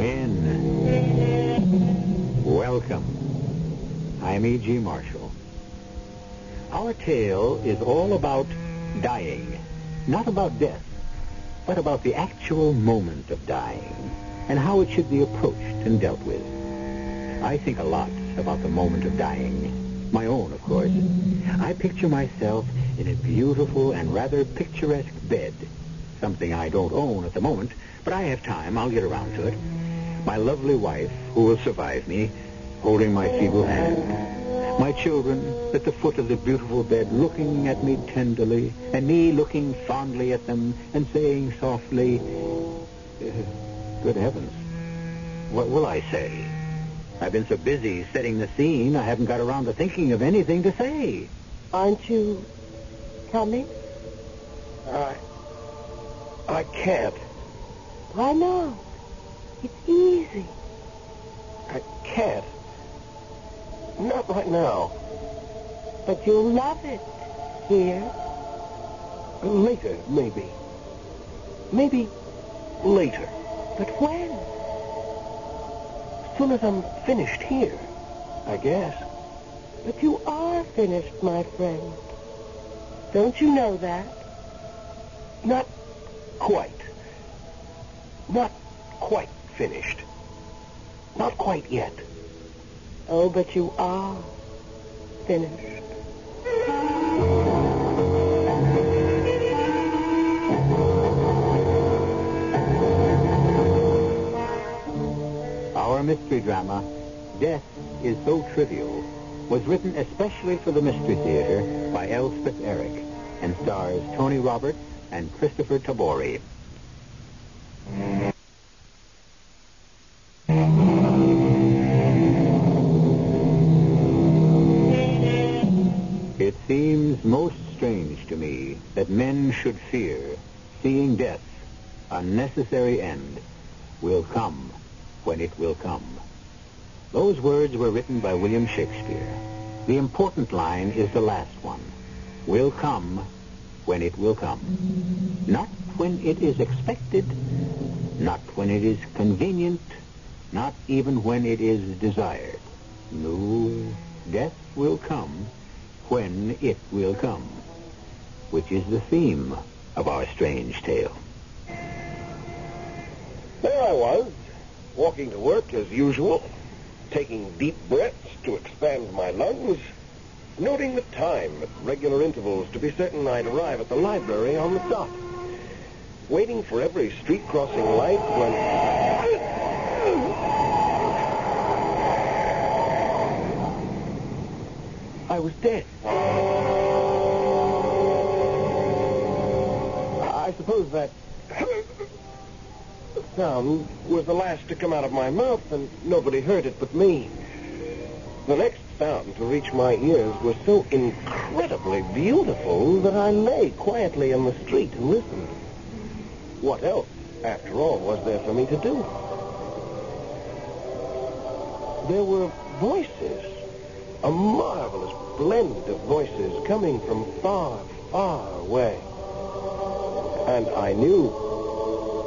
in. Welcome. I'm E.G. Marshall. Our tale is all about... dying. Not about death, but about the actual moment of dying and how it should be approached and dealt with. I think a lot about the moment of dying. My own, of course. I picture myself in a beautiful and rather picturesque bed, something I don't own at the moment, but I have time. I'll get around to it. My lovely wife, who will survive me, holding my feeble hand. My children at the foot of the beautiful bed, looking at me tenderly, and me looking fondly at them and saying softly, good heavens, what will I say? I've been so busy setting the scene, I haven't got around to thinking of anything to say. Aren't you coming? I can't. Why not? It's easy. I can't. Not right now. But you'll love it here. Later, maybe. Maybe later. But when? As soon as I'm finished here, I guess. But you are finished, my friend. Don't you know that? Not quite. Not quite finished. Not quite yet. Oh, but you are finished. Our mystery drama, Death is So Trivial, was written especially for the Mystery Theater by Elspeth Eric and stars Tony Roberts and Christopher Tabori. Most strange to me that men should fear seeing death, a necessary end, will come when it will come. Those words were written by William Shakespeare. The important line is the last one. Will come when it will come. Not when it is expected, not when it is convenient, not even when it is desired. No, death will come when it will come, which is the theme of our strange tale. There I was, walking to work as usual, taking deep breaths to expand my lungs, noting the time at regular intervals to be certain I'd arrive at the library on the dot, waiting for every street crossing light when... I was dead. I suppose that sound was the last to come out of my mouth, and nobody heard it but me. The next sound to reach my ears was so incredibly beautiful that I lay quietly in the street and listened. What else, after all, was there for me to do? There were voices. A marvelous blend of voices coming from far, far away. And I knew,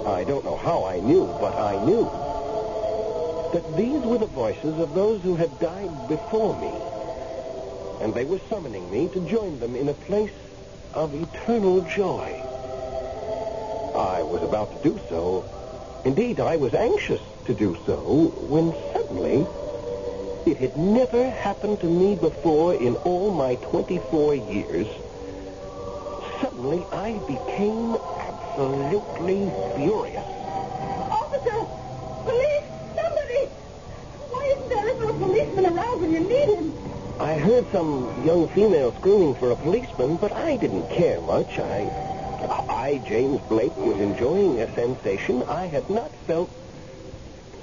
I don't know how I knew, but I knew, that these were the voices of those who had died before me. And they were summoning me to join them in a place of eternal joy. I was about to do so. Indeed, I was anxious to do so when suddenly... it had never happened to me before in all my 24 years. Suddenly, I became absolutely furious. Officer! Police! Somebody! Why isn't there ever a policeman around when you need him? I heard some young female screaming for a policeman, but I didn't care much. I, James Blake, was enjoying a sensation I had not felt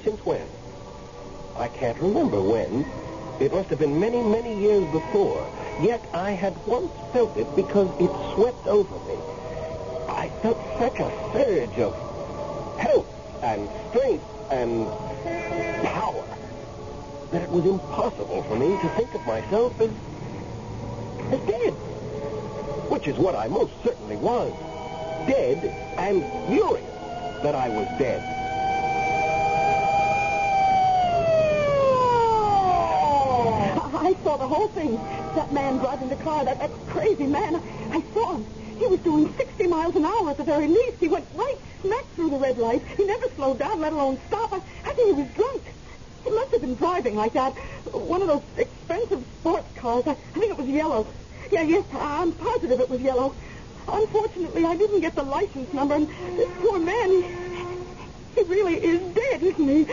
since when? I can't remember when. It must have been many, many years before. Yet I had once felt it because it swept over me. I felt such a surge of health and strength and power that it was impossible for me to think of myself as dead, which is what I most certainly was, dead and furious that I was dead. I saw the whole thing. That man driving the car, that crazy man. I saw him. He was doing 60 miles an hour at the very least. He went right smack through the red light. He never slowed down, let alone stop. I think he was drunk. He must have been driving like that. One of those expensive sports cars. I think it was yellow. Yeah, yes, I'm positive it was yellow. Unfortunately, I didn't get the license number. And this poor man, he really is dead, isn't he?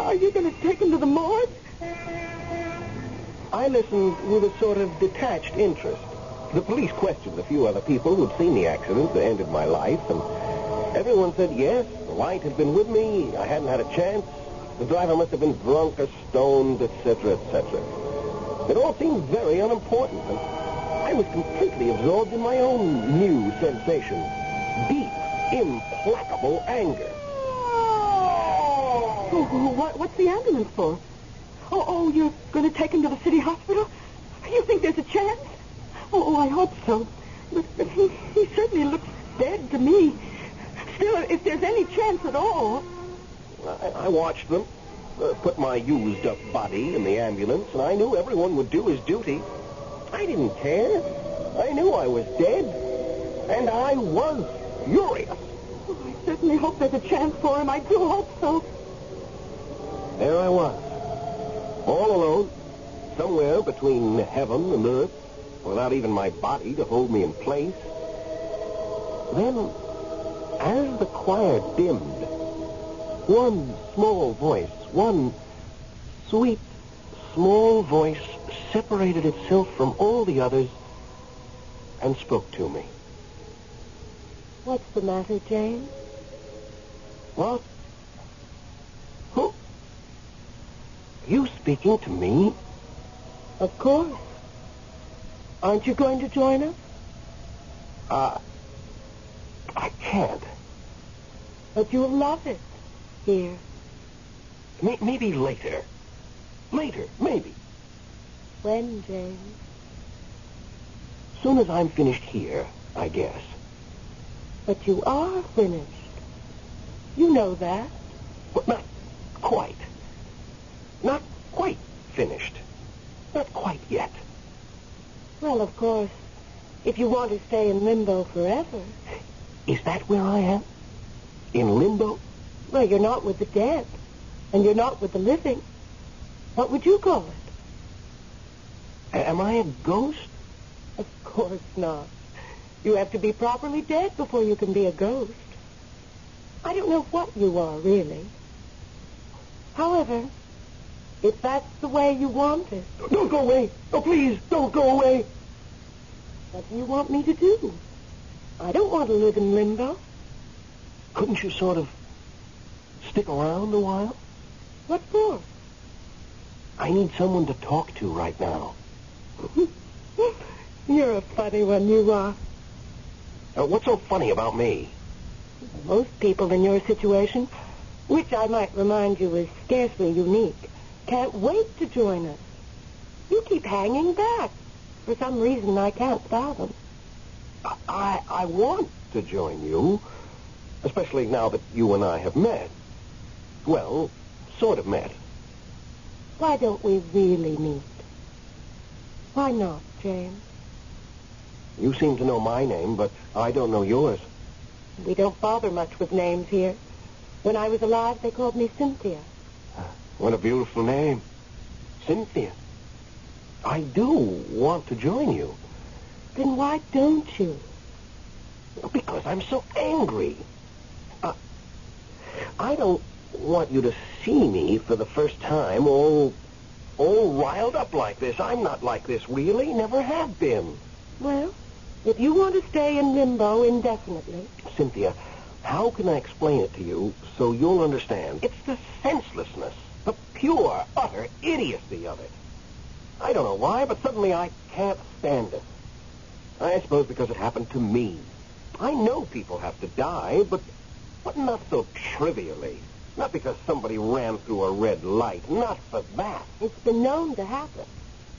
Are you going to take him to the morgue? I listened with a sort of detached interest. The police questioned a few other people who'd seen the accident that ended my life, and everyone said yes, the light had been with me, I hadn't had a chance, the driver must have been drunk or stoned, etc., etc. It all seemed very unimportant, and I was completely absorbed in my own new sensation, deep, implacable anger. Oh, what's the ambulance for? Oh, you're going to take him to the city hospital? You think there's a chance? Oh, I hope so. But he certainly looks dead to me. Still, if there's any chance at all... I watched them, put my used-up body in the ambulance, and I knew everyone would do his duty. I didn't care. I knew I was dead. And I was furious. Oh, I certainly hope there's a chance for him. I do hope so. There I was. All alone, somewhere between heaven and earth, without even my body to hold me in place. Then, as the choir dimmed, one small voice, one sweet, small voice separated itself from all the others and spoke to me. What's the matter, Jane? What? Who? You speaking to me? Of course. Aren't you going to join us? I can't. But you'll love it here. Maybe later. Later, maybe. When, James? Soon as I'm finished here, I guess. But you are finished. You know that. But not quite. Not quite finished. Not quite yet. Well, of course, if you want to stay in limbo forever... Is that where I am? In limbo? Well, you're not with the dead, and you're not with the living. What would you call it? Am I a ghost? Of course not. You have to be properly dead before you can be a ghost. I don't know what you are, really. However... if that's the way you want it. Don't go away. Oh, please, don't go away. What do you want me to do? I don't want to live in limbo. Couldn't you sort of stick around a while? What for? I need someone to talk to right now. You're a funny one, you are. What's so funny about me? Most people in your situation, which I might remind you is scarcely unique... can't wait to join us. You keep hanging back. For some reason, I can't fathom. I want to join you, especially now that you and I have met. Well, sort of met. Why don't we really meet? Why not, James? You seem to know my name, but I don't know yours. We don't bother much with names here. When I was alive, they called me Cynthia. What a beautiful name. Cynthia. I do want to join you. Then why don't you? Because I'm so angry. I don't want you to see me for the first time all riled up like this. I'm not like this, really. Never have been. Well, if you want to stay in limbo indefinitely... Cynthia, how can I explain it to you so you'll understand? It's the senselessness. The pure, utter idiocy of it. I don't know why, but suddenly I can't stand it. I suppose because it happened to me. I know people have to die, but not so trivially. Not because somebody ran through a red light. Not for that. It's been known to happen.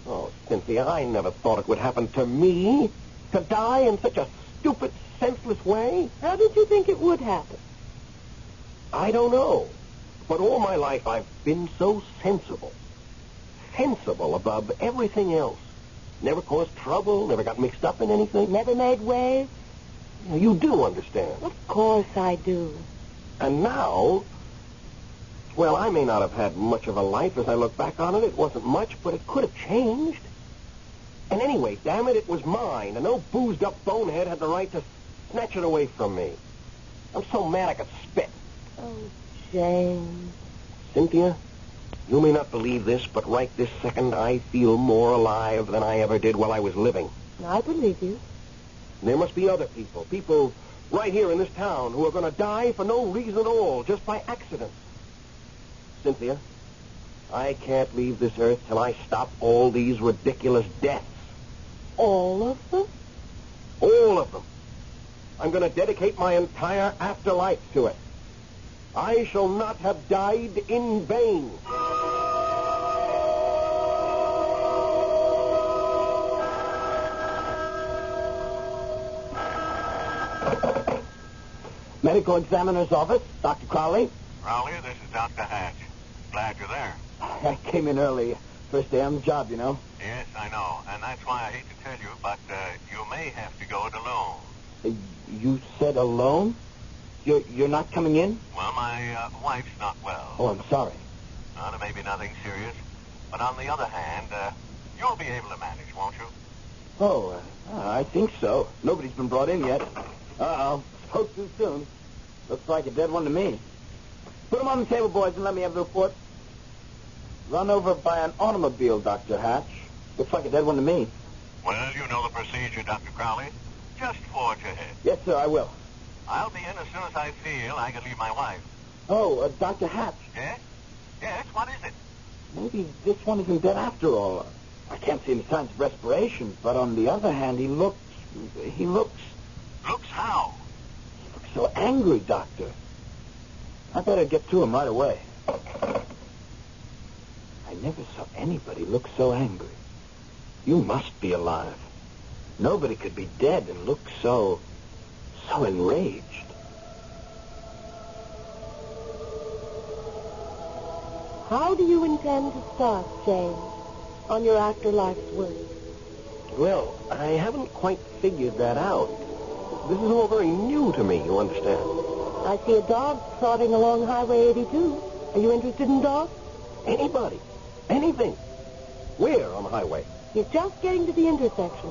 Oh, Cynthia, I never thought it would happen to me. To die in such a stupid, senseless way. How did you think it would happen? I don't know. But all my life I've been so sensible. Sensible above everything else. Never caused trouble, never got mixed up in anything. Never made waves. You do understand. Of course I do. And now, well, I may not have had much of a life as I look back on it. It wasn't much, but it could have changed. And anyway, damn it, it was mine. And no boozed-up bonehead had the right to snatch it away from me. I'm so mad I could spit. Oh, James. Cynthia, you may not believe this, but right this second I feel more alive than I ever did while I was living. I believe you. There must be other people, people right here in this town who are going to die for no reason at all, just by accident. Cynthia, I can't leave this earth till I stop all these ridiculous deaths. All of them? All of them. I'm going to dedicate my entire afterlife to it. I shall not have died in vain. Medical Examiner's Office, Dr. Crowley. Crowley, this is Dr. Hatch. Glad you're there. I came in early. First day on the job, you know. Yes, I know. And that's why I hate to tell you, but you may have to go it alone. You said alone? You're not coming in? Well, my wife's not well. Oh, I'm sorry. There may be nothing serious. But on the other hand, you'll be able to manage, won't you? Oh, I think so. Nobody's been brought in yet. Uh-oh. Spoke too soon. Looks like a dead one to me. Put him on the table, boys, and let me have the report. Run over by an automobile, Dr. Hatch. Looks like a dead one to me. Well, you know the procedure, Dr. Crowley. Just forge ahead. Yes, sir, I will. I'll be in as soon as I feel I can leave my wife. Oh, Dr. Hatch. Yes? Yes, what is it? Maybe this one isn't dead after all. I can't see any signs of respiration, but on the other hand, he looks... Looks how? He looks so angry, Doctor. I better get to him right away. I never saw anybody look so angry. You must be alive. Nobody could be dead and look so enraged. How do you intend to start, James, on your afterlife's work? Well, I haven't quite figured that out. This is all very new to me, you understand. I see a dog trotting along Highway 82. Are you interested in dogs? Anybody. Anything. Where on the highway? You're just getting to the intersection.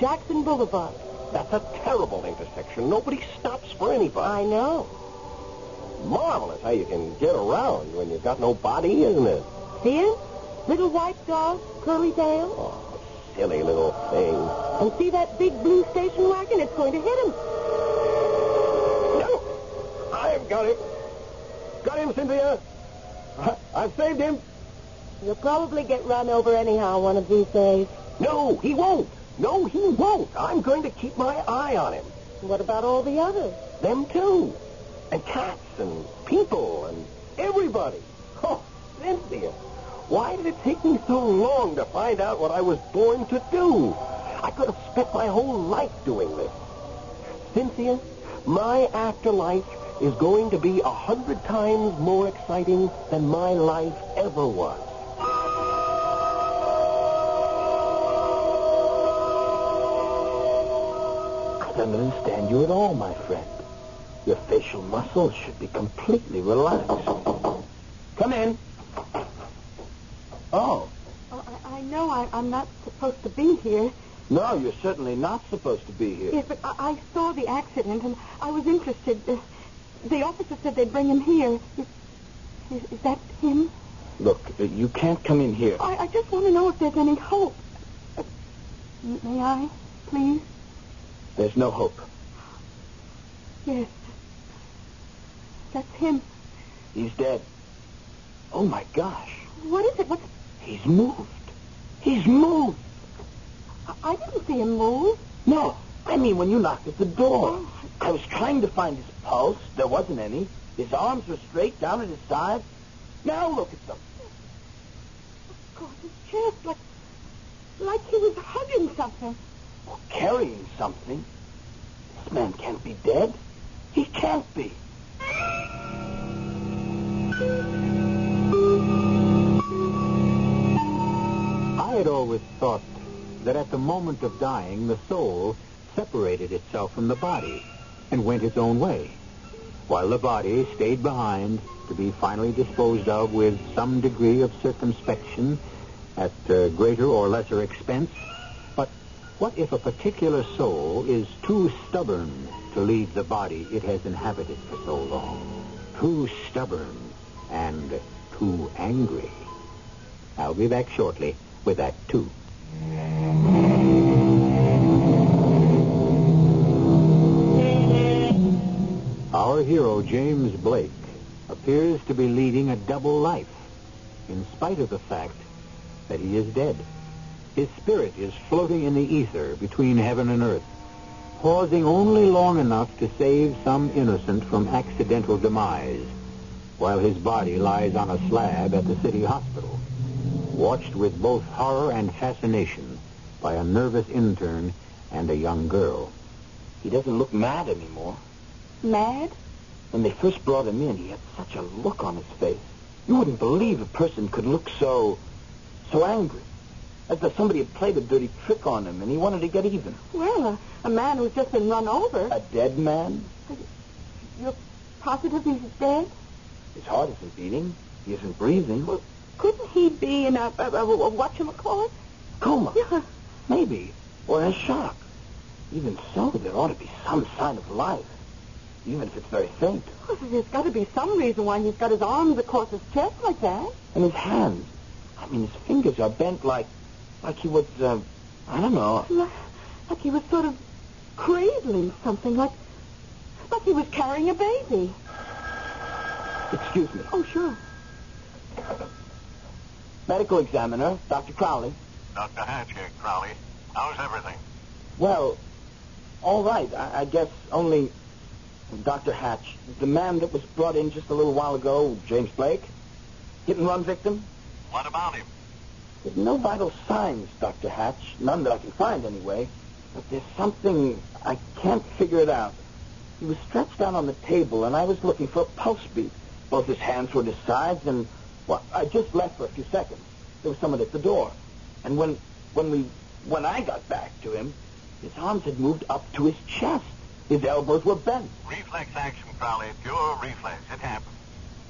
Jackson Boulevard. That's a terrible intersection. Nobody stops for anybody. I know. Marvelous how you can get around when you've got no body, isn't it? See him? Little white dog, curly tail. Oh, silly little thing. And see that big blue station wagon? It's going to hit him. I've got him. Got him, Cynthia. I've saved him. You'll probably get run over anyhow one of these days. No, he won't. No, he won't. I'm going to keep my eye on him. What about all the others? Them, too. And cats and people and everybody. Oh, Cynthia, why did it take me so long to find out what I was born to do? I could have spent my whole life doing this. Cynthia, my afterlife is going to be 100 times more exciting than my life ever was. I don't understand you at all, my friend. Your facial muscles should be completely relaxed. Come in. Oh. I know I'm not supposed to be here. No, you're certainly not supposed to be here. Yes, but I saw the accident, and I was interested. The officer said they'd bring him here. Is that him? Look, you can't come in here. I just want to know if there's any hope. May I, please? There's no hope. Yes. That's him. He's dead. Oh, my gosh. What is it? What? He's moved. He's moved. I didn't see him move. No, I mean when you knocked at the door. I was trying to find his pulse. There wasn't any. His arms were straight down at his side. Now look at them. Of course, his chest, like he was hugging something. Or carrying something. This man can't be dead. He can't be. I had always thought that at the moment of dying, the soul separated itself from the body and went its own way, while the body stayed behind to be finally disposed of with some degree of circumspection at greater or lesser expense. But what if a particular soul is too stubborn to leave the body it has inhabited for so long? Too stubborn and too angry. I'll be back shortly with Act Two. Our hero, James Blake, appears to be leading a double life, in spite of the fact that he is dead. His spirit is floating in the ether between heaven and earth, pausing only long enough to save some innocent from accidental demise, while his body lies on a slab at the city hospital, watched with both horror and fascination by a nervous intern and a young girl. He doesn't look mad anymore. Mad? When they first brought him in, he had such a look on his face. You wouldn't believe a person could look so angry. As if somebody had played a dirty trick on him and he wanted to get even. Well, a man who's just been run over. A dead man? You're positive he's dead? His heart isn't beating. He isn't breathing. Well, couldn't he be in a whatchamacallit? Coma? Yeah. Maybe. Or in a shock. Even so, there ought to be some sign of life. Even if it's very faint. Well, there's got to be some reason why he's got his arms across his chest like that. And his hands. I mean, his fingers are bent like he was, I don't know. Like he was sort of cradling something, like he was carrying a baby. Excuse me. Oh, sure. Medical examiner, Dr. Crowley. Dr. Hatchett, Crowley. How's everything? Well, all right. I guess only... Dr. Hatch, the man that was brought in just a little while ago, James Blake, hit-and-run victim. What about him? There's no vital signs, Dr. Hatch. None that I can find, anyway. But there's something... I can't figure it out. He was stretched out on the table, and I was looking for a pulse beat. Both his hands were at his sides, and... Well, I just left for a few seconds. There was someone at the door. And when I got back to him, his arms had moved up to his chest. His elbows were bent. Reflex action, Crowley. Pure reflex. It happened.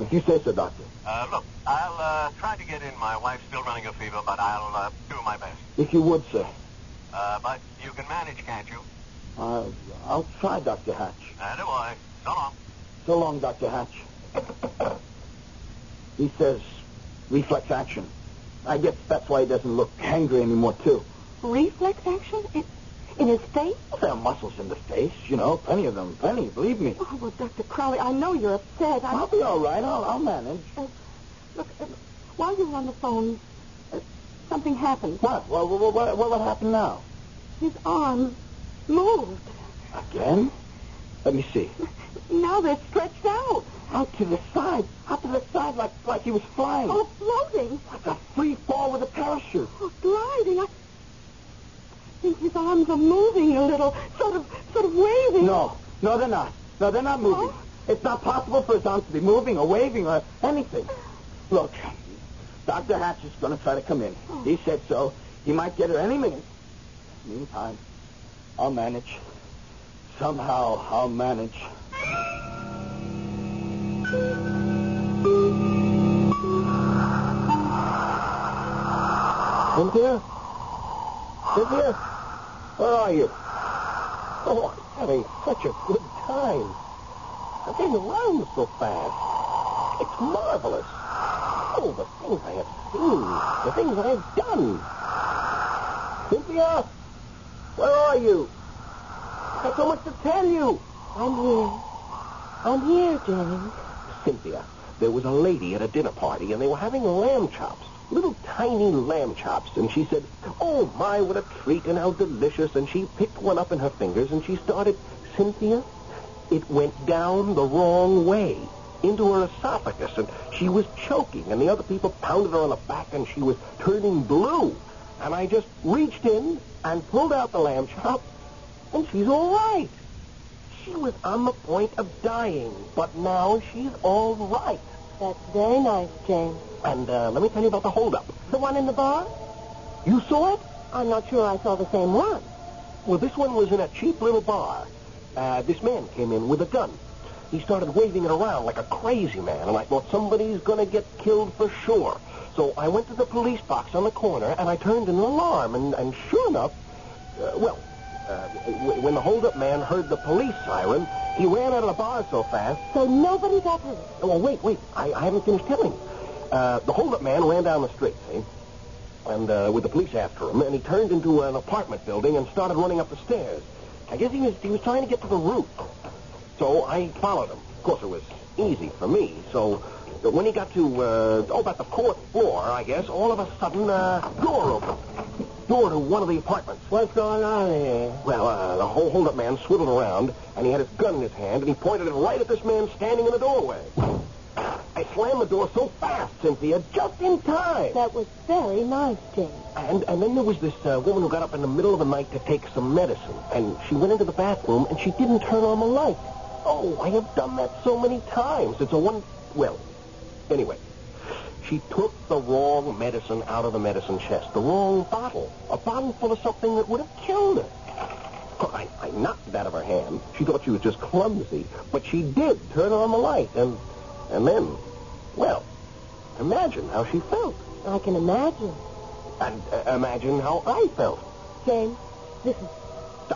If you say so, Doctor. Look, I'll try to get in. My wife's still running a fever, but I'll do my best. If you would, sir. But you can manage, can't you? I'll try, Dr. Hatch. And a boy. So long. So long, Dr. Hatch. He says reflex action. I guess that's why he doesn't look angry anymore, too. Reflex action? In his face? Well, there are muscles in the face, you know. Plenty of them. Plenty, believe me. Oh, well, Dr. Crowley, I know you're upset. I'll be all right. I'll manage. Look, while you were on the phone, something happened. What? What happened now? His arms moved. Again? Let me see. Now they're stretched out. Out to the side. Out to the side like he was flying. Oh, floating. Like a free fall with a parachute. Oh, gliding. I think his arms are moving a little, sort of waving. No, they're not. No, they're not moving. Oh? It's not possible for his arms to be moving or waving or anything. Look, Dr. Hatch is going to try to come in. Oh. He said so. He might get her any minute. Meantime, I'll manage. Somehow, I'll manage. Cynthia? Cynthia? Where are you? Oh, I'm having such a good time. I'm getting around so fast. It's marvelous. Oh, the things I have seen. The things I have done. Cynthia? Where are you? I've so much to tell you. I'm here. I'm here, James. Cynthia, there was a lady at a dinner party, and they were having lamb chops. little tiny lamb chops, and she said, "Oh, my, what a treat, and how delicious," and she picked one up in her fingers, and she started, Cynthia, it went down the wrong way, into her esophagus, and she was choking, and the other people pounded her on the back, and she was turning blue, and I just reached in and pulled out the lamb chop, and she's all right. She was on the point of dying, but now she's all right. That's very nice, James. And let me tell you about the holdup. The one in the bar? You saw it? I'm not sure I saw the same one. Well, this one was in a cheap little bar. This man came in with a gun. He started waving it around like a crazy man, and I thought somebody's going to get killed for sure. So I went to the police box on the corner, and I turned in an alarm, and sure enough, when the holdup man heard the police siren, he ran out of the bar so fast. So nobody got hurt. Well, wait. I haven't finished telling you. The holdup man ran down the street, see? And with the police after him, and he turned into an apartment building and started running up the stairs. I guess he was trying to get to the roof. So I followed him. Of course, it was easy for me. So when he got to, about the fourth floor, I guess, all of a sudden, door opened. Door to one of the apartments. What's going on here? Well, the whole holdup man swiveled around, and he had his gun in his hand, and he pointed it right at this man standing in the doorway. I slammed the door so fast, Cynthia, just in time. That was very nice, James. And then there was this woman who got up in the middle of the night to take some medicine, and she went into the bathroom, and she didn't turn on the light. Oh, I have done that so many times. Well, anyway. She took the wrong medicine out of the medicine chest, the wrong bottle, a bottle full of something that would have killed her. I knocked it out of her hand. She thought she was just clumsy, but she did turn on the light, and then, well, imagine how she felt. I can imagine. And imagine how I felt. James, listen.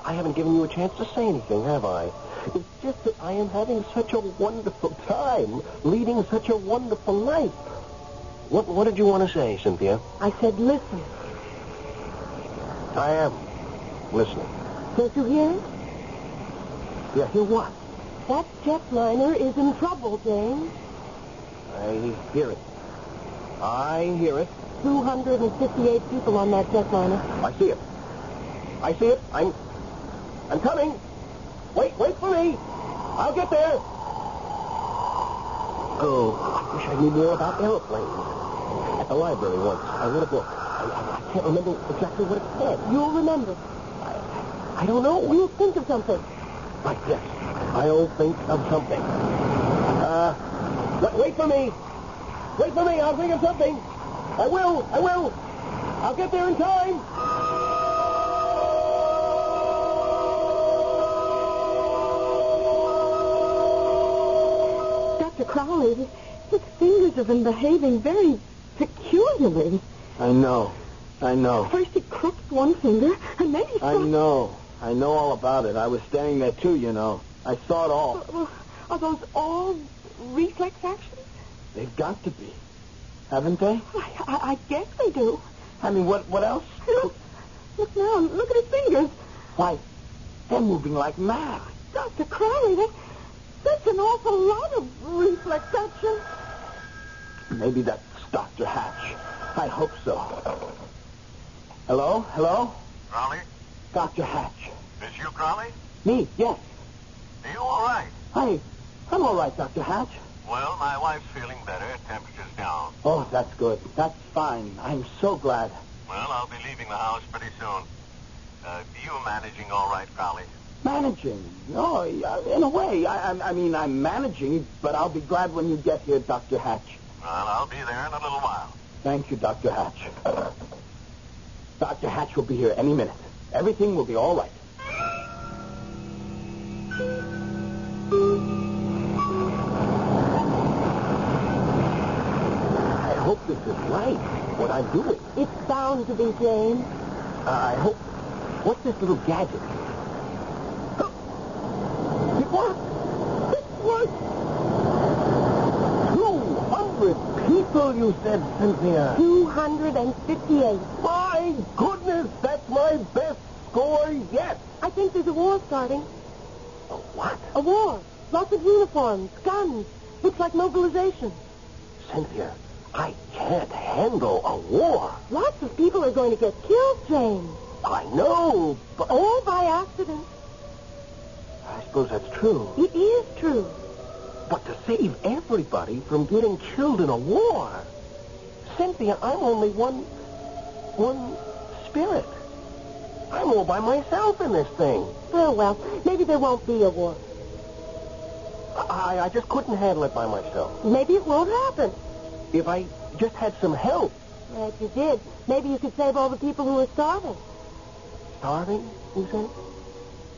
I haven't given you a chance to say anything, have I? It's just that I am having such a wonderful time, leading such a wonderful life. What did you want to say, Cynthia? I said listen. I am listening. Don't you hear it? Yeah, hear what? That jetliner is in trouble, James. I hear it. I hear it. 258 people on that jetliner. I see it. I'm coming. Wait for me. I'll get there. Oh, I wish I knew more about airplanes. At the library once, I read a book. I can't remember exactly what it said. You'll remember. I don't know. We'll think of something. Like this. I'll think of something. Wait for me. Wait for me. I'll think of something. I will. I'll get there in time. Dr. Crowley, his fingers have been behaving very peculiarly. I know. First he crooked one finger, and then he... I know all about it. I was standing there, too, you know. I saw it all. Well, are those all reflex actions? They've got to be. Haven't they? I guess they do. I mean, what else? Look now. Look at his fingers. Why, they're moving like mad. Dr. Crowley, that's an awful lot of reflex action. Maybe that's Dr. Hatch. I hope so. Hello? Crowley? Dr. Hatch. Is you Crowley? Me, yes. Are you all right? I'm all right, Dr. Hatch. Well, my wife's feeling better. Temperature's down. Oh, that's good. That's fine. I'm so glad. Well, I'll be leaving the house pretty soon. You managing all right, Crowley? Managing? No, in a way. I mean, I'm managing, but I'll be glad when you get here, Dr. Hatch. Well, I'll be there in a little while. Thank you, Dr. Hatch. Dr. Hatch will be here any minute. Everything will be all right. I hope this is right, what I'm doing. It's bound to be, James. I hope... What's this little gadget? It worked! It worked! 200 people, you said, Cynthia. 258. My goodness, that's my best score yet. I think there's a war starting. A what? A war. Lots of uniforms, guns. Looks like mobilization. Cynthia, I can't handle a war. Lots of people are going to get killed, James. I know, but... all by accident. I suppose that's true. It is true. But to save everybody from getting killed in a war... Cynthia, I'm only one spirit. I'm all by myself in this thing. Oh, well, maybe there won't be a war. I just couldn't handle it by myself. Maybe it won't happen. If I just had some help. Well, if you did, maybe you could save all the people who are starving. Starving, you say?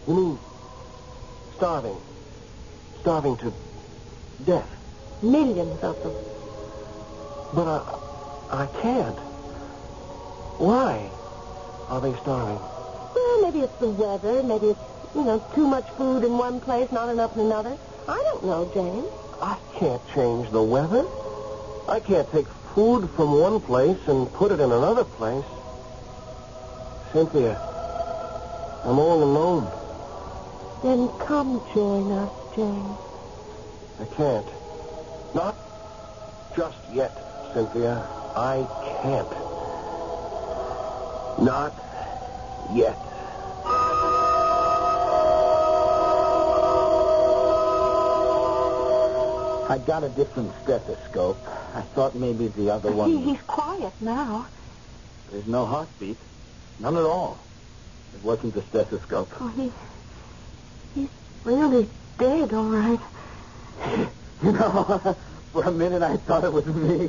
You mean starving. Starving to death. Millions of them. But I can't. Why are they starving? Well, maybe it's the weather. Maybe it's, too much food in one place, not enough in another. I don't know, James. I can't change the weather. I can't take food from one place and put it in another place. Cynthia, I'm all alone. Then come join us, James. I can't. Not just yet, Cynthia. I can't. Not yet. I got a different stethoscope. I thought maybe the other one... He's quiet now. There's no heartbeat. None at all. It wasn't the stethoscope. Oh, he's really dead, all right. For a minute I thought it was me.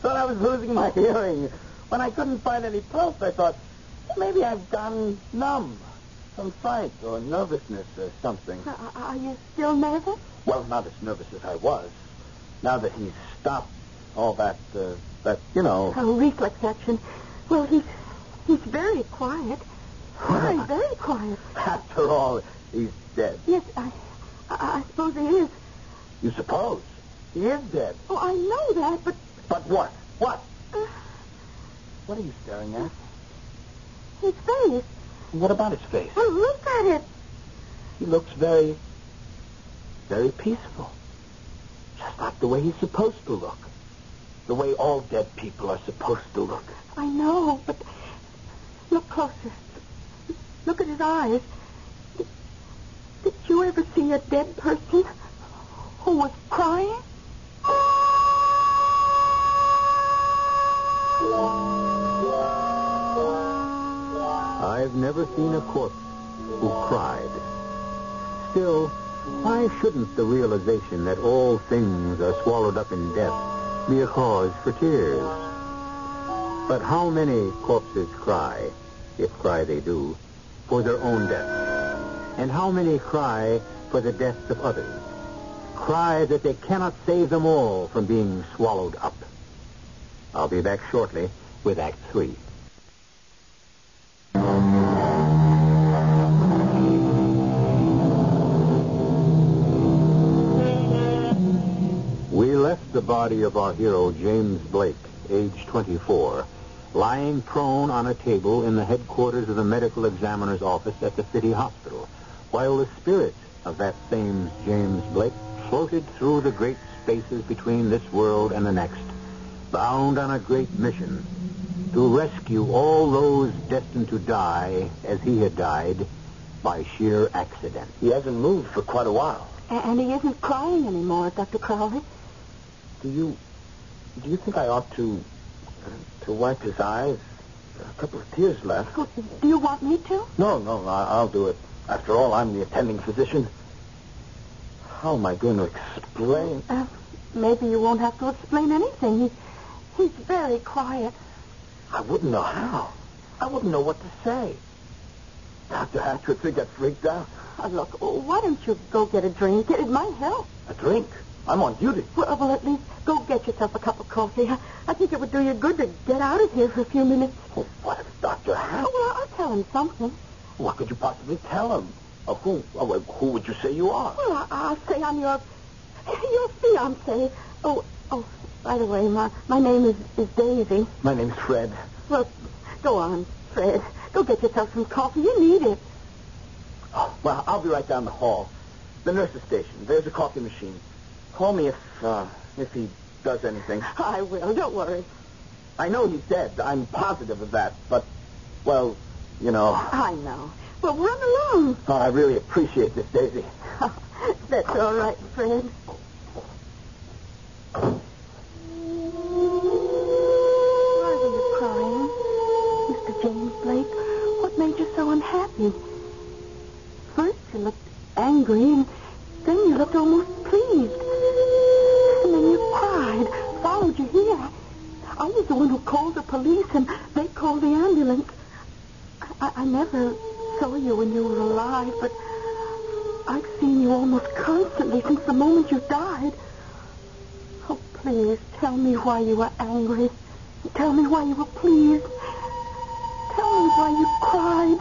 Thought I was losing my hearing. When I couldn't find any pulse, I thought, maybe I've gone numb. Some fright or nervousness or something. Are you still nervous? Well, not as nervous as I was. Now that he's stopped all that. Oh, reflex action. Well, he's very quiet. Very, very quiet. After all, he's dead. Yes, I suppose he is. You suppose? He is dead. Oh, I know that, but... But what? What? What are you staring at? His face. What about his face? Well, look at it. He looks very... very peaceful. Just like the way he's supposed to look. The way all dead people are supposed to look. I know, but... Look closer. Look at his eyes. Did you ever see a dead person who was crying? I've never seen a corpse who cried. Still, why shouldn't the realization that all things are swallowed up in death be a cause for tears? But how many corpses cry, if cry they do, for their own death? And how many cry for the deaths of others? Cry that they cannot save them all from being swallowed up. I'll be back shortly with Act 3. The body of our hero, James Blake, age 24, lying prone on a table in the headquarters of the medical examiner's office at the city hospital, while the spirit of that same James Blake floated through the great spaces between this world and the next, bound on a great mission to rescue all those destined to die as he had died by sheer accident. He hasn't moved for quite a while. And he isn't crying anymore, Dr. Crowley. Do you think I ought to wipe his eyes? A couple of tears left. Oh, do you want me to? No, I'll do it. After all, I'm the attending physician. How am I going to explain? Maybe you won't have to explain anything. He's very quiet. I wouldn't know how. I wouldn't know what to say. Dr. Hatchett got freaked out. Oh, look, why don't you go get a drink? It might help. A drink? I'm on duty. Well, at least go get yourself a cup of coffee. I think it would do you good to get out of here for a few minutes. Well, what if Dr. Hatch... Well, I'll tell him something. What could you possibly tell him? Who would you say you are? Well, I'll say I'm your fiancé. Oh, by the way, my name is Daisy. My name's Fred. Well, go on, Fred. Go get yourself some coffee. You need it. Oh, well, I'll be right down the hall. The nurse's station. There's a coffee machine. Call me if he does anything. I will. Don't worry. I know he's dead. I'm positive of that. But, well, you know. I know. Well, run along. Oh, I really appreciate this, Daisy. That's all right, Fred. Why were you crying? Mr. James Blake, what made you so unhappy? First you looked angry, and then you looked almost pleased. And then you cried, followed you here. I was the one who called the police, and they called the ambulance. I never saw you when you were alive, but I've seen you almost constantly since the moment you died. Oh, please, tell me why you were angry. Tell me why you were pleased. Tell me why you cried.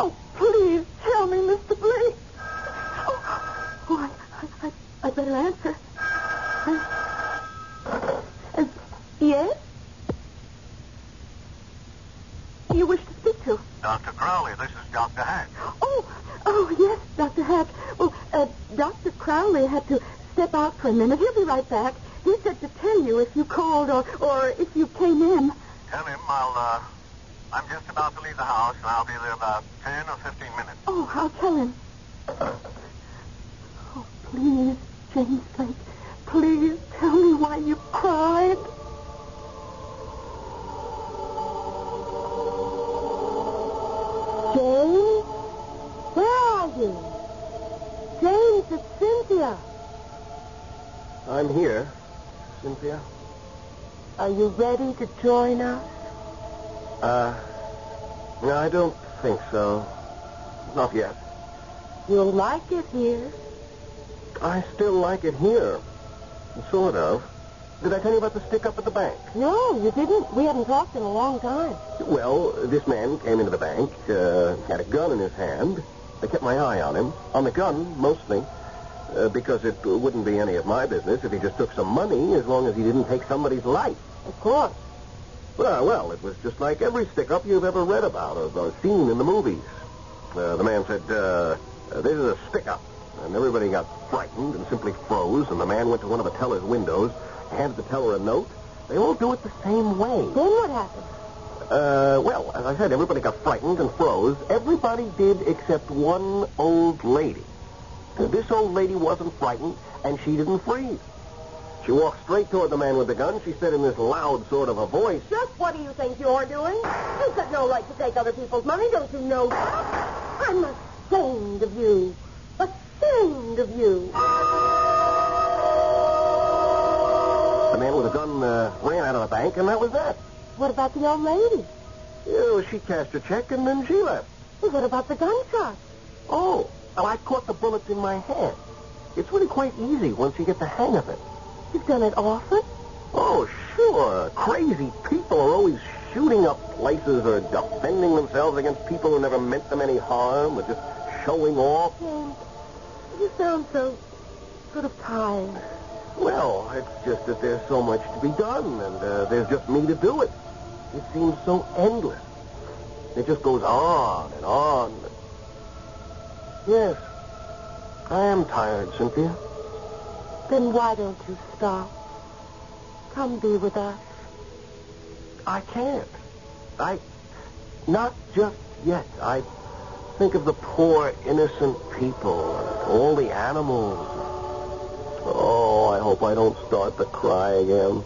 Oh, please, tell me, Mr. Blake. Oh, I better answer. Yes? You wish to speak to? Dr. Crowley, this is Dr. Hatch. Oh, yes, Dr. Hatch. Well, Dr. Crowley had to step out for a minute. He'll be right back. He said to tell you if you called or if you came in. Tell him I'm just about to leave the house, and I'll be there about 10 or 15 minutes. Oh, I'll tell him. Oh, please, James Blake, please tell me why you cried. James? Where are you? James, it's Cynthia. I'm here, Cynthia. Are you ready to join us? No, I don't think so. Not yet. You'll like it here. I still like it here. Sort of. Did I tell you about the stick-up at the bank? No, you didn't. We haven't talked in a long time. Well, this man came into the bank, had a gun in his hand. I kept my eye on him. On the gun, mostly. Because it wouldn't be any of my business if he just took some money, as long as he didn't take somebody's life. Of course. Well, it was just like every stick-up you've ever read about or seen in the movies. The man said, this is a stick-up. And everybody got frightened and simply froze, and the man went to one of the teller's windows, handed the teller a note. They all do it the same way. Then what happened? Well, as I said, everybody got frightened and froze. Everybody did except one old lady. This old lady wasn't frightened, and she didn't freeze. She walked straight toward the man with the gun. She said in this loud sort of a voice, "Just what do you think you're doing? You've got no right to take other people's money, don't you know that? I'm ashamed of you. Ashamed of you." The man with the gun ran out of the bank, and that was that. What about the old lady? Oh, she cashed a check, and then she left. Well, what about the gunshot? Oh, well, I caught the bullets in my hand. It's really quite easy once you get the hang of it. You've done it often? Oh, sure. Crazy people are always shooting up places or defending themselves against people who never meant them any harm or just showing off. James, you sound so sort of tired. Well, it's just that there's so much to be done, and there's just me to do it. It seems so endless. It just goes on and on. Yes, I am tired, Cynthia. Then why don't you stop? Come be with us. I can't. Not just yet. I think of the poor, innocent people, and all the animals. Oh, I hope I don't start to cry again.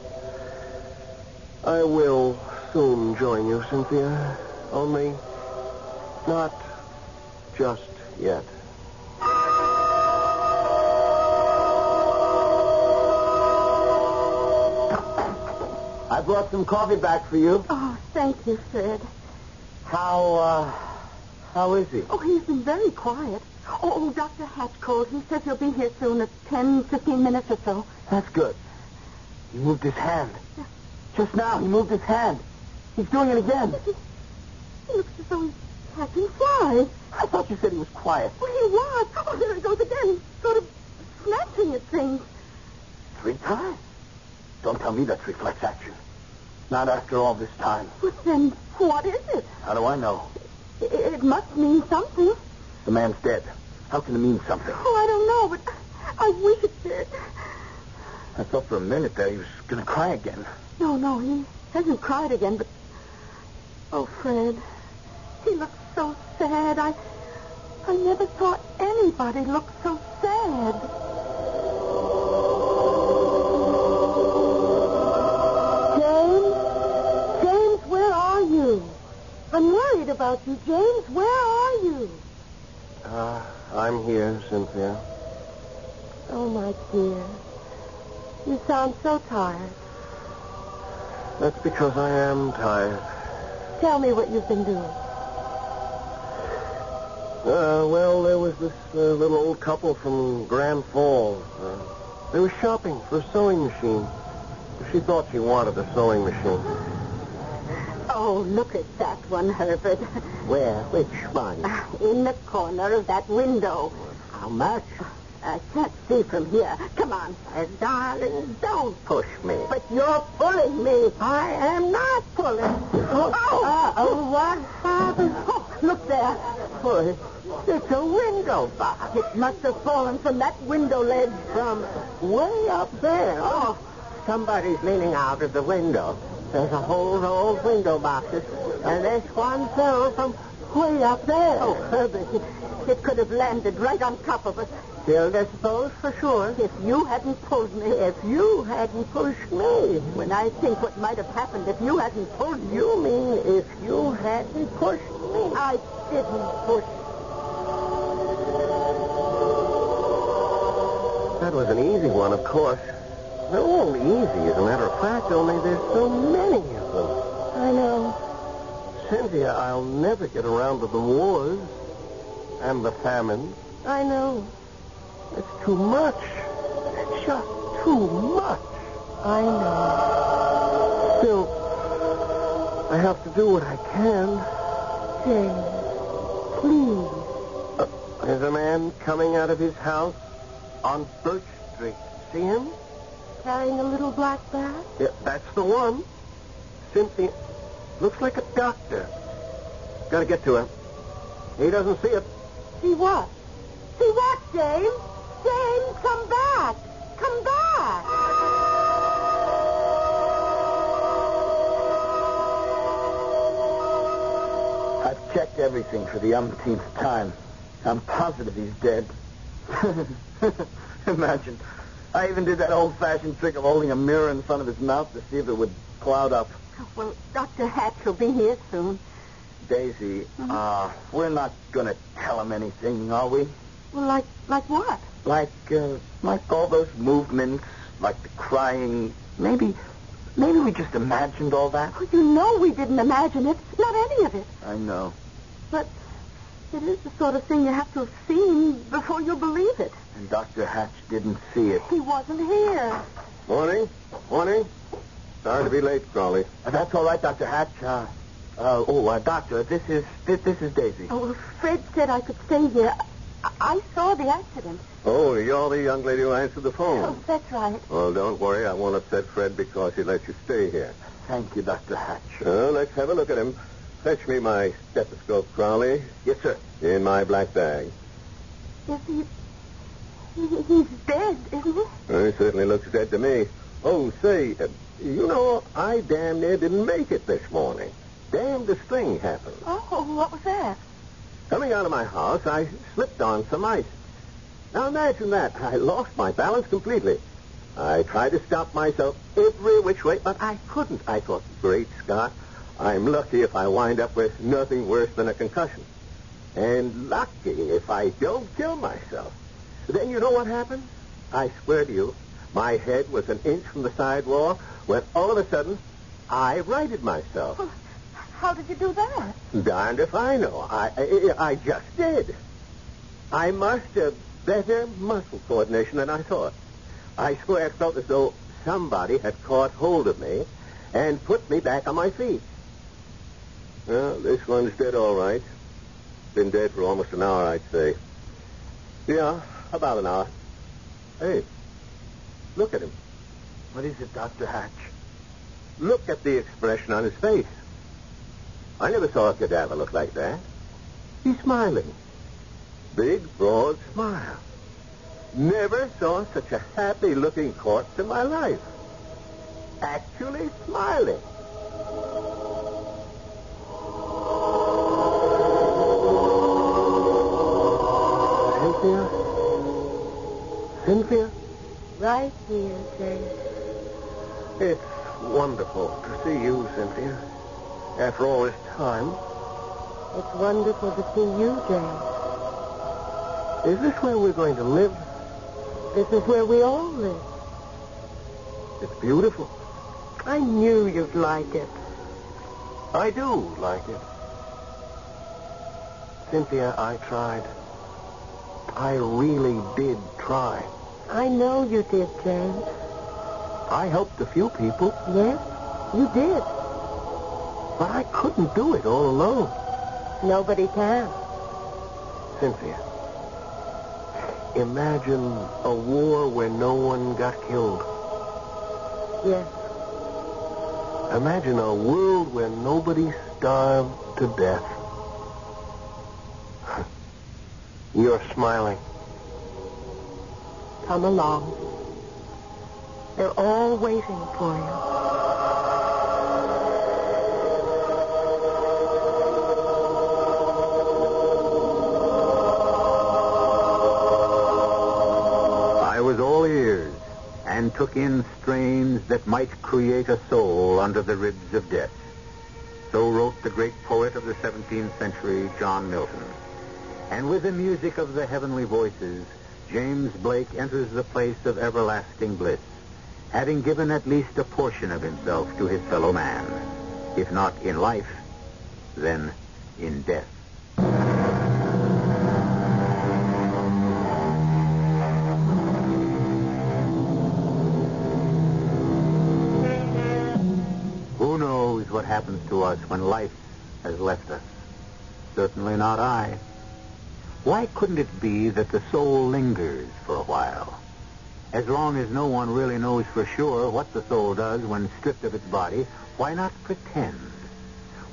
I will soon join you, Cynthia. Only not just yet. I brought some coffee back for you. Oh, thank you, Fred. How is he? Oh, he's been very quiet. Oh, Dr. Hatch called. He says he'll be here soon at 10, 15 minutes or so. That's good. He moved his hand. Yeah. Just now, he moved his hand. He's doing it again. He looks as though he's catching flies. I thought you said he was quiet. Well, he was. Oh, there he goes again. He's sort of snatching at things. 3 times? Don't tell me that's reflex action. Not after all this time. Well, then what is it? How do I know? It must mean something. The man's dead. How can it mean something? Oh, I don't know, but I wish it did. I thought for a minute that he was going to cry again. No, he hasn't cried again, but... Oh, Fred, he looks so sad. I never saw anybody look so sad. James, where are you? I'm worried about you, James. Where are you? I'm here, Cynthia. Oh, my dear. You sound so tired. That's because I am tired. Tell me what you've been doing. Well, there was this little old couple from Grand Falls. They were shopping for a sewing machine. She thought she wanted a sewing machine. Oh, look at that one, Herbert. Where? Which one? In the corner of that window. How much? I can't see from here. Come on, Fred, darling, don't push me. But you're pulling me. I am not pulling. Oh, what, Father? Oh, look there. Boy, it's a window box. It must have fallen from that window ledge from way up there. Oh, somebody's leaning out of the window. There's a whole row of window boxes, and this one fell from way up there. Oh, Herbert, it could have landed right on top of us. Still disposed for sure. If you hadn't pulled me. If you hadn't pushed me. When I think what might have happened if you hadn't pulled me. You mean if you hadn't pushed me? I didn't push. That was an easy one, of course. They're all easy, as a matter of fact, only there's so many of them. I know. Cynthia, I'll never get around to the wars and the famines. I know. It's too much. It's just too much. I know. Still, I have to do what I can. James, please. There's a man coming out of his house on Birch Street. See him? Carrying a little black bag? Yeah, that's the one. Cynthia looks like a doctor. Got to get to her. He doesn't see it. See what? See what, James? James, come back. Come back. I've checked everything for the umpteenth time. I'm positive he's dead. Imagine. I even did that old-fashioned trick of holding a mirror in front of his mouth to see if it would cloud up. Well, Dr. Hatch will be here soon. Daisy, we're not going to tell him anything, are we? Well, like what? Like all those movements, like the crying. Maybe we just imagined all that. Oh, you know we didn't imagine it. Not any of it. I know. But it is the sort of thing you have to have seen before you believe it. And Dr. Hatch didn't see it. He wasn't here. Morning. Sorry to be late, Crawley. That's all right, Dr. Hatch. Doctor, this is Daisy. Oh, well, Fred said I could stay here. I saw the accident. Oh, you're the young lady who answered the phone. Oh, that's right. Well, don't worry. I won't upset Fred because he let you stay here. Thank you, Dr. Hatch. Let's have a look at him. Fetch me my stethoscope, Crowley. Yes, sir. In my black bag. Yes, he's dead, isn't he? Well, he certainly looks dead to me. Oh, say, you know, I damn near didn't make it this morning. Damnedest thing happened. Oh, what was that? Coming out of my house, I slipped on some ice. Now, imagine that. I lost my balance completely. I tried to stop myself every which way, but I couldn't. I thought, great Scott, I'm lucky if I wind up with nothing worse than a concussion. And lucky if I don't kill myself. Then you know what happened? I swear to you, my head was an inch from the sidewall when all of a sudden I righted myself. Oh. How did you do that? Darned if I know. I just did. I must have better muscle coordination than I thought. I swear it felt as though somebody had caught hold of me and put me back on my feet. Well, this one's dead all right. Been dead for almost an hour, I'd say. Yeah, about an hour. Hey, look at him. What is it, Dr. Hatch? Look at the expression on his face. I never saw a cadaver look like that. He's smiling. Big, broad smile. Never saw such a happy-looking corpse in my life. Actually smiling. Cynthia? Cynthia? Right here, James. It's wonderful to see you, Cynthia. After all this time. It's wonderful to see you, James. Is this where we're going to live? This is where we all live. It's beautiful. I knew you'd like it. I do like it. Cynthia, I tried. I really did try. I know you did, James. I helped a few people. Yes, you did. But I couldn't do it all alone. Nobody can. Cynthia, imagine a war where no one got killed. Yes. Imagine a world where nobody starved to death. You're smiling. Come along. They're all waiting for you. I was all ears and took in strains that might create a soul under the ribs of death. So wrote the great poet of the 17th century, John Milton. And with the music of the heavenly voices, James Blake enters the place of everlasting bliss, having given at least a portion of himself to his fellow man. If not in life, then in death. Who knows what happens to us when life has left us? Certainly not I. Why couldn't it be that the soul lingers for a while? As long as no one really knows for sure what the soul does when stripped of its body, why not pretend?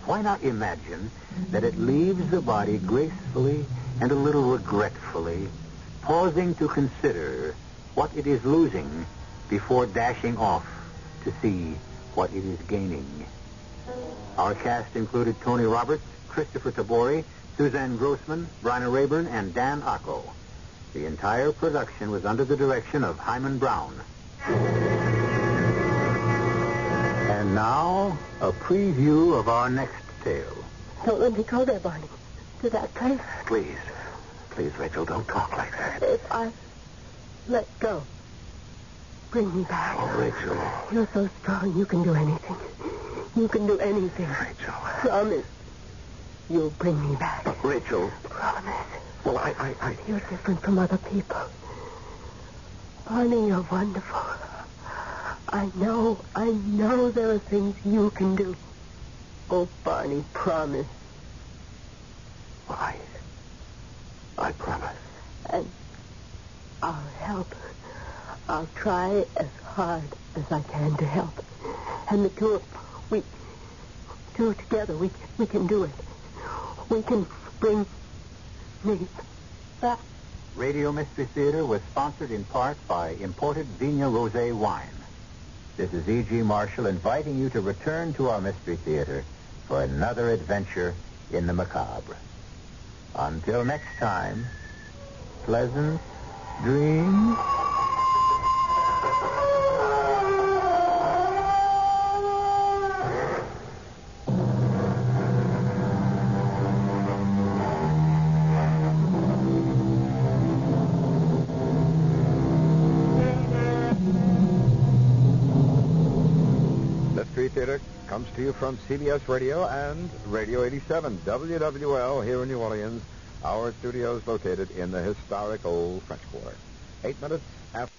Why not imagine that it leaves the body gracefully and a little regretfully, pausing to consider what it is losing before dashing off to see what it is gaining? Our cast included Tony Roberts, Christopher Tabori, Suzanne Grossman, Bryna Rayburn, and Dan Ocko. The entire production was under the direction of Hyman Brown. And now, a preview of our next tale. Don't let me go there, Barney. To that place. Please. Please, Rachel, don't talk like that. If I let go, bring me back. Oh, Rachel. You're so strong, you can do anything. You can do anything. Rachel. Promise. You'll bring me back. But, Rachel... Promise. Well, I... You're different from other people. Barney, you're wonderful. I know there are things you can do. Oh, Barney, promise. Well, I promise. And I'll help. I'll try as hard as I can to help. And the two of... Two together, we can do it. We can bring me back. Radio Mystery Theater was sponsored in part by imported Vina Rosé wine. This is E.G. Marshall inviting you to return to our Mystery Theater for another adventure in the macabre. Until next time, pleasant dreams. Comes to you from CBS Radio and Radio 87, WWL, here in New Orleans. Our studio is located in the historic old French Quarter. 8 minutes after...